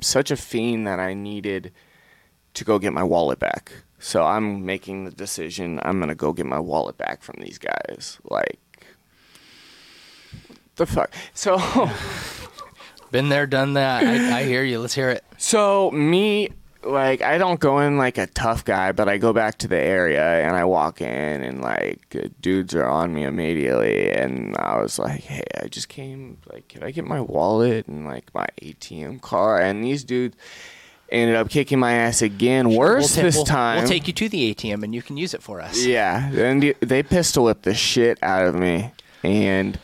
such a fiend that I needed to go get my wallet back. So I'm making the decision, I'm going to go get my wallet back from these guys. Like, what the fuck? So been there, done that. I hear you. Let's hear it. So me... like, I don't go in like a tough guy, but I go back to the area and I walk in and, like, dudes are on me immediately. And I was like, hey, I just came, like, can I get my wallet and, like, my ATM card? And these dudes ended up kicking my ass again, worse this time. We'll take you to the ATM and you can use it for us. Yeah. And they pistol whipped the shit out of me. And,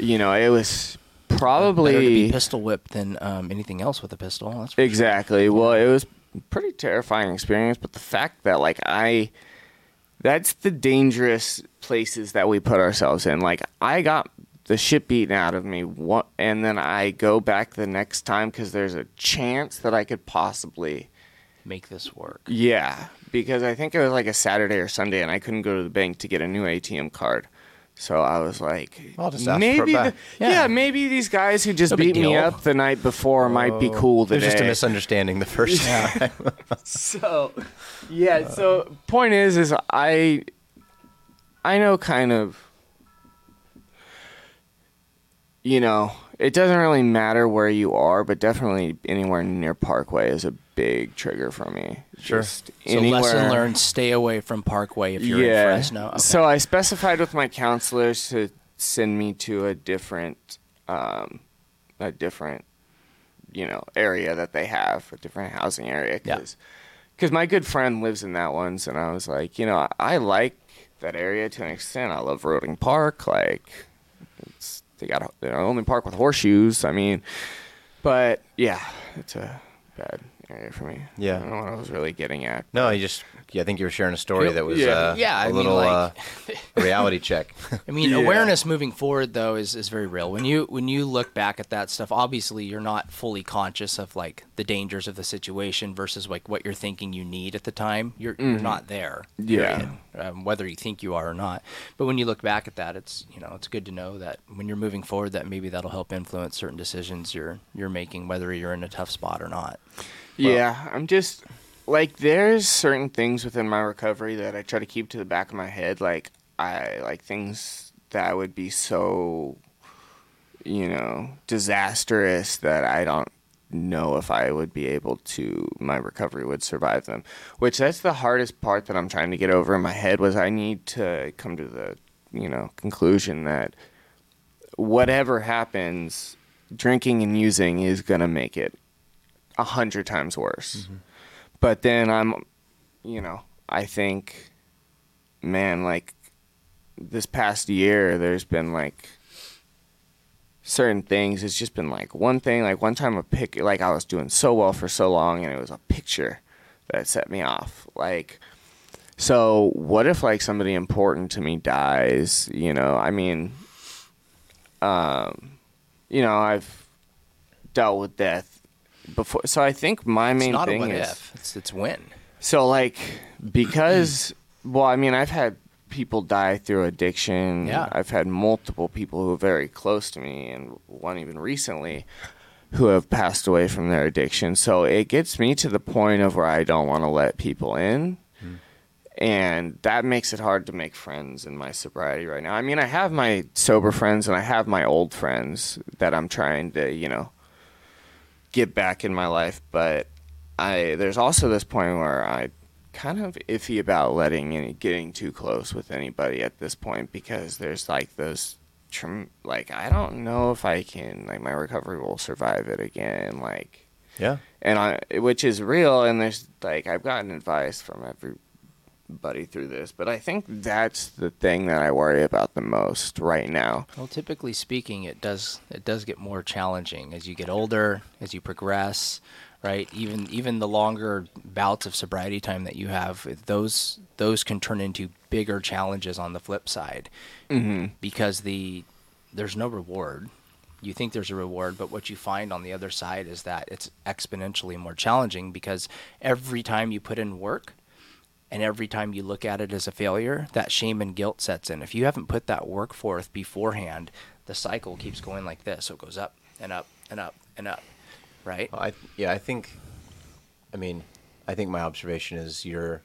you know, it was... probably better to be pistol whipped than anything else with a pistol. That's exactly. Sure. Well, it was a pretty terrifying experience, but the fact that, like, that's the dangerous places that we put ourselves in. Like, I got the shit beaten out of me, and then I go back the next time because there's a chance that I could possibly make this work. Yeah, because I think it was like a Saturday or Sunday, and I couldn't go to the bank to get a new ATM card. So I was like, maybe these guys who just beat me up the night before might be cool today. There's just a misunderstanding the first time. So point is I know kind of, you know, it doesn't really matter where you are, but definitely anywhere near Parkway is a big trigger for me. Sure. So lesson learned, stay away from Parkway if you're in Fresno. Okay. So I specified with my counselors to send me to a different, you know, area that they have, a different housing area. Because my good friend lives in that one, and I was like, you know, I like that area to an extent. I love Roding Park. Like, they got their only park with horseshoes. I mean, but yeah, it's a bad area for me. Yeah, I don't know what I was really getting at. No, I think you were sharing a story that was a reality check. I mean, awareness moving forward though is very real. When you look back at that stuff, obviously you're not fully conscious of, like, the dangers of the situation versus, like, what you're thinking you need at the time. You're not there. Yeah. Whether you think you are or not. But when you look back at that, it's, you know, it's good to know that when you're moving forward, that maybe that'll help influence certain decisions you're making, whether you're in a tough spot or not. Well, yeah, I'm just, like, there's certain things within my recovery that I try to keep to the back of my head. Like, I like things that would be so you know, disastrous that I don't know if I would be able to, my recovery would survive them, which that's the hardest part that I'm trying to get over in my head, was I need to come to the, you know, conclusion that whatever happens, drinking and using is going to make it 100 times worse. Mm-hmm. But then I'm, you know, I think, man, like this past year, there's been like certain things. It's just been like one thing, like one time a pic, like I was doing so well for so long and it was a picture that set me off. Like, so what if like somebody important to me dies, you know, I mean, you know, I've dealt with death before. So I think my main thing is... It's when. So like, because, well, I mean, I've had people die through addiction. Yeah. I've had multiple people who are very close to me, and one even recently, who have passed away from their addiction. So it gets me to the point of where I don't want to let people in. Mm. And that makes it hard to make friends in my sobriety right now. I mean, I have my sober friends and I have my old friends that I'm trying to, you know, get back in my life. But there's also this point where I kind of iffy about letting and getting too close with anybody at this point, because there's like those, like, I don't know if I can, like, my recovery will survive it again. Like, yeah. And which is real. And there's like, I've gotten advice from everybody through this, but I think that's the thing that I worry about the most right now. Well, typically speaking, it does get more challenging as you get older, as you progress, right? Even the longer bouts of sobriety time that you have, those can turn into bigger challenges on the flip side, mm-hmm. because there's no reward. You think there's a reward, but what you find on the other side is that it's exponentially more challenging, because every time you put in work, and every time you look at it as a failure, that shame and guilt sets in. If you haven't put that work forth beforehand, the cycle keeps going like this. So it goes up and up and up and up, right? Well, I think my observation is you're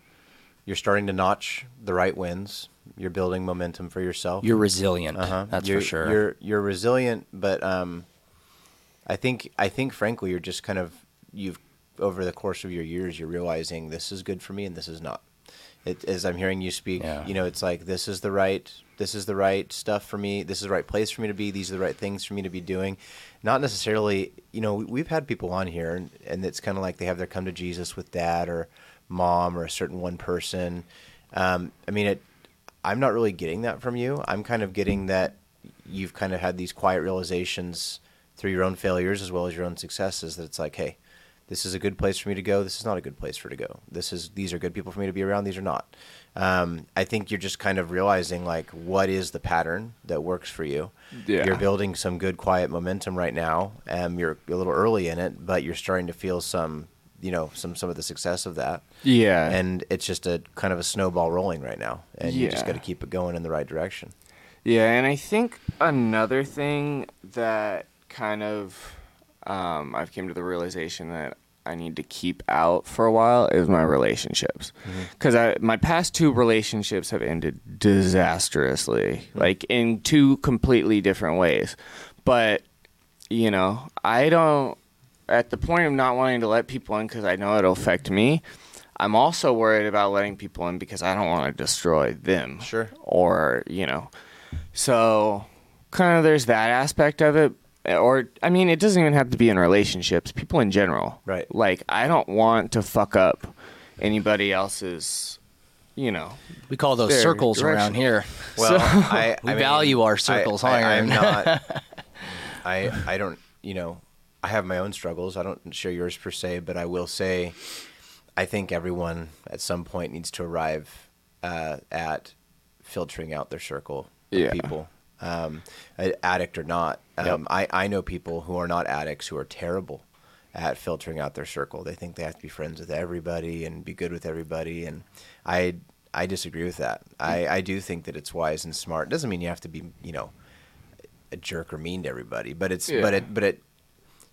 starting to notch the right wins. You're building momentum for yourself. You're resilient. Uh-huh. That's for sure. You're resilient, but I think frankly, you're just kind of, you've over the course of your years, you're realizing this is good for me and this is not. It, as I'm hearing you speak, yeah. You know, it's like, this is the right stuff for me. This is the right place for me to be. These are the right things for me to be doing. Not necessarily, you know, we've had people on here and it's kind of like they have their come to Jesus with dad or mom or a certain one person. I'm not really getting that from you. I'm kind of getting that you've kind of had these quiet realizations through your own failures as well as your own successes, that it's like, hey, this is a good place for me to go. This is not a good place for to go. These are good people for me to be around. These are not. I think you're just kind of realizing, like, what is the pattern that works for you? Yeah. You're building some good, quiet momentum right now. You're a little early in it, but you're starting to feel some, you know, some of the success of that. Yeah. And it's just a kind of a snowball rolling right now. And yeah. You just got to keep it going in the right direction. Yeah. And I think another thing that kind of... I've came to the realization that I need to keep out for a while is my relationships, because mm-hmm. my past two relationships have ended disastrously, mm-hmm. like in two completely different ways. But, you know, I don't, at the point of not wanting to let people in because I know it'll affect me, I'm also worried about letting people in because I don't want to destroy them. Sure. Or, you know, so kind of there's that aspect of it. Or, I mean, it doesn't even have to be in relationships. People in general. Right. Like, I don't want to fuck up anybody else's, you know. We call those circles around here. Well, so, I mean, value our circles higher. I'm not. I don't, you know, I have my own struggles. I don't share yours per se, but I will say I think everyone at some point needs to arrive at filtering out their circle of yeah. people. Addict or not. Yep. I know people who are not addicts who are terrible at filtering out their circle. They think they have to be friends with everybody and be good with everybody. And I disagree with that. I do think that it's wise and smart. It doesn't mean you have to be, you know, a jerk or mean to everybody, but it's, yeah. but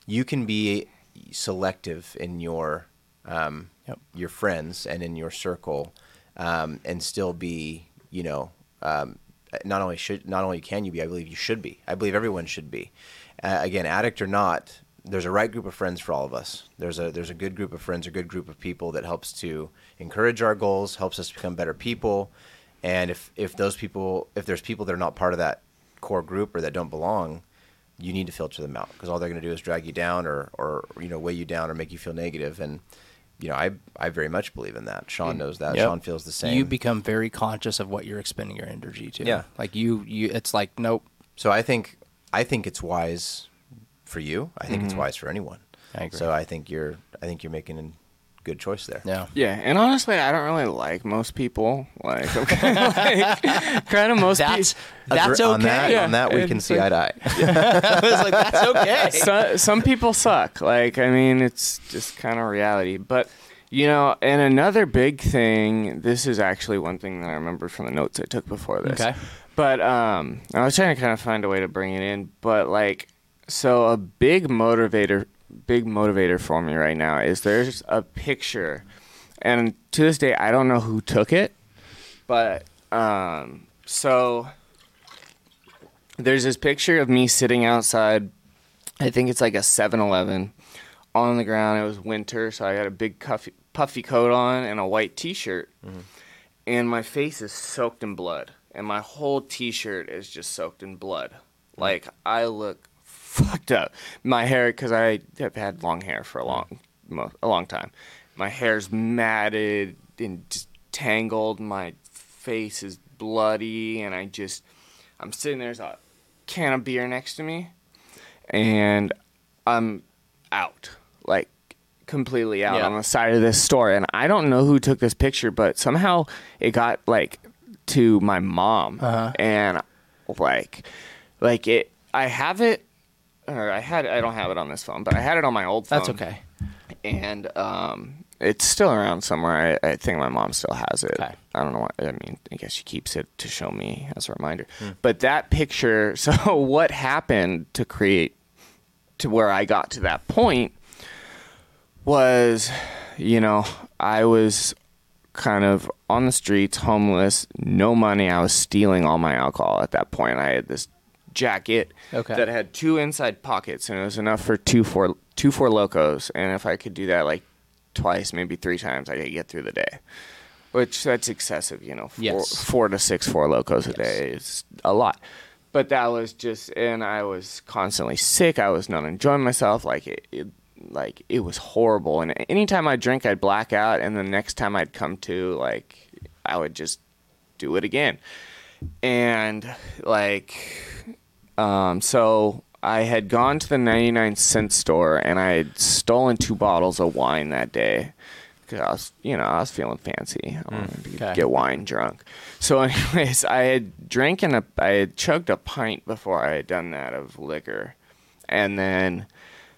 you can be selective in your, yep. your friends and in your circle, and still be, you know, not only can you be, I believe you should be. I believe everyone should be. Again, addict or not, there's a right group of friends for all of us. There's a good group of friends, a good group of people that helps to encourage our goals, helps us become better people. And if there's people that are not part of that core group or that don't belong, you need to filter them out, because all they're going to do is drag you down or weigh you down or make you feel negative. And I very much believe in that. Sean knows that. Yep. Sean feels the same. You become very conscious of what you're expending your energy to. Yeah. Like you it's like, nope. So I think it's wise for you. I think it's wise for anyone. I agree. So I think you're making a good choice there. Yeah. Yeah. And honestly, I don't really like most people. Like, okay, like kind of most people. That's okay. On that, we can see eye to eye. I was like, that's okay. Some people suck. Like, I mean, it's just kind of reality. But, and another big thing, this is actually one thing that I remember from the notes I took before this. Okay. But I was trying to kind of find a way to bring it in. But, like, so a big motivator for me right now is there's a picture, and to this day, I don't know who took it, but so there's this picture of me sitting outside. I think it's like a 7-Eleven on the ground. It was winter, so I had a big puffy coat on and a white t-shirt, and my face is soaked in blood, and my whole t-shirt is just soaked in blood. Like, I look fucked up. My hair, because I have had long hair for a long time. My hair's matted and tangled. My face is bloody, and I'm sitting there. There's a can of beer next to me, and I'm out, like completely out on the side of this store. And I don't know who took this picture, but somehow it got like to my mom, and like it. I have it. Or I don't have it on this phone, but I had it on my old phone. That's okay. And it's still around somewhere. I think my mom still has it. Okay. I don't know why. I mean, I guess she keeps it to show me as a reminder. But that picture, so what happened to create to where I got to that point was, I was kind of on the streets, homeless, no money. I was stealing all my alcohol at that point. I had this jacket that had two inside pockets, and it was enough for two Four Locos, and if I could do that like twice, maybe three times, I could get through the day, which that's excessive, 4 to 6 Four Locos a day is a lot. But that was just, and I was constantly sick. I was not enjoying myself. Like it was horrible, and anytime I drink, I'd black out, and the next time I'd come to, like, I would just do it again. And so I had gone to the 99-cent store, and I had stolen 2 bottles of wine that day because I was feeling fancy. I wanted to get wine drunk. So, anyways, I had chugged a pint before I had done that of liquor, and then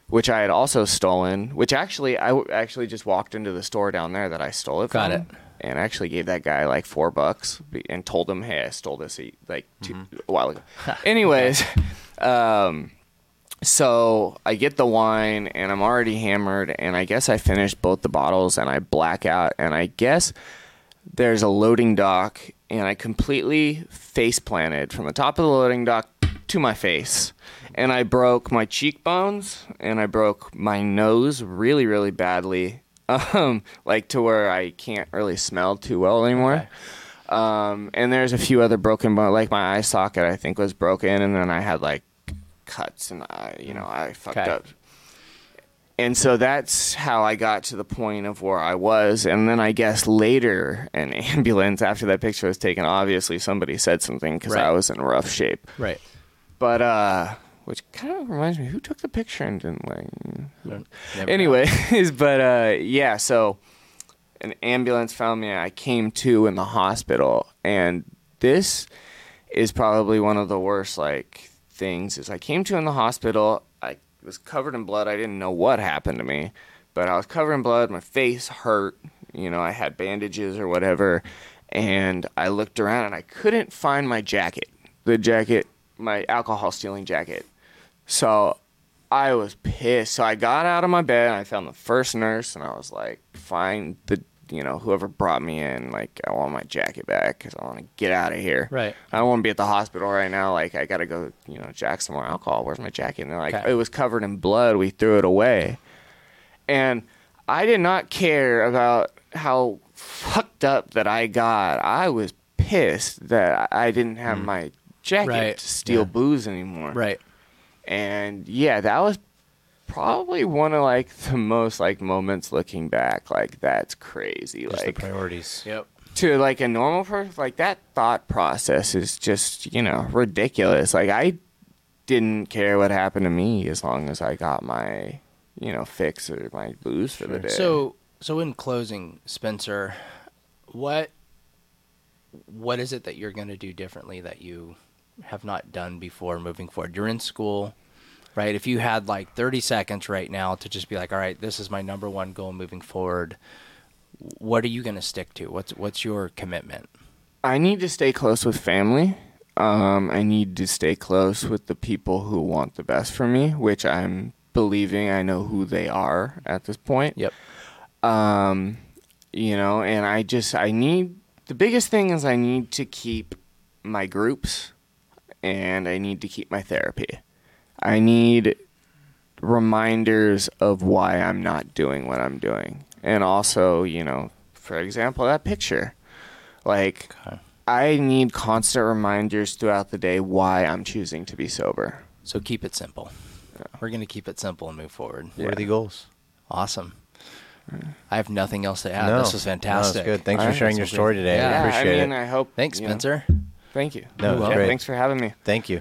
which I had also stolen. Which actually, I actually just walked into the store down there that I stole it from. Got it. And actually gave that guy like $4 and told him, hey, I stole this like a while ago. Anyways, so I get the wine, and I'm already hammered, and I guess I finished both the bottles, and I black out, and I guess there's a loading dock, and I completely face planted from the top of the loading dock to my face. And I broke my cheekbones, and I broke my nose really, really badly. Like to where I can't really smell too well anymore. Okay. And there's a few other broken bones, like my eye socket I think was broken, and then I had like cuts, and I fucked up. And so that's how I got to the point of where I was. And then I guess later, an ambulance after that picture was taken, obviously somebody said something because I was in rough shape. Right. But which kind of reminds me, who took the picture and didn't like... Anyways, but so an ambulance found me. I came to in the hospital, and this is probably one of the worst, like, things, is I came to in the hospital. I was covered in blood. I didn't know what happened to me, but I was covered in blood. My face hurt. I had bandages or whatever, and I looked around, and I couldn't find my jacket. The jacket, my alcohol-stealing jacket. So I was pissed. So I got out of my bed, and I found the first nurse, and I was like, find the you know, whoever brought me in, like, I want my jacket back because I want to get out of here. Right. I don't want to be at the hospital right now. Like, I got to go, you know, jack some more alcohol. Where's my jacket? And they're like, okay. It was covered in blood. We threw it away. And I did not care about how fucked up that I got. I was pissed that I didn't have my jacket to steal booze anymore. Right. And, yeah, that was probably one of, like, the most, like, moments looking back. Like, that's crazy. Just like the priorities. Yep. To, like, a normal person, like, that thought process is just, you know, ridiculous. Like, I didn't care what happened to me as long as I got my, you know, fix or my booze for the day. So in closing, Spencer, what is it that you're going to do differently that you have not done before moving forward? You're in school, right? If you had like 30 seconds right now to just be like, all right, this is my number one goal moving forward, what are you going to stick to? What's your commitment? I need to stay close with family. I need to stay close with the people who want the best for me, which I'm believing I know who they are at this point. Yep. You know, and the biggest thing is I need to keep my groups and I need to keep my therapy. I need reminders of why I'm not doing what I'm doing. And also, you know, for example, that picture. Like, okay. I need constant reminders throughout the day why I'm choosing to be sober. So keep it simple. Yeah. We're going to keep it simple and move forward. Yeah. What are the goals? Awesome. I have nothing else to add. No. This was fantastic. No, that's good. Thanks for sharing your story today. Yeah. I appreciate it. I hope. Thanks, Spencer. Know. Thank you. No, thanks for having me. Thank you.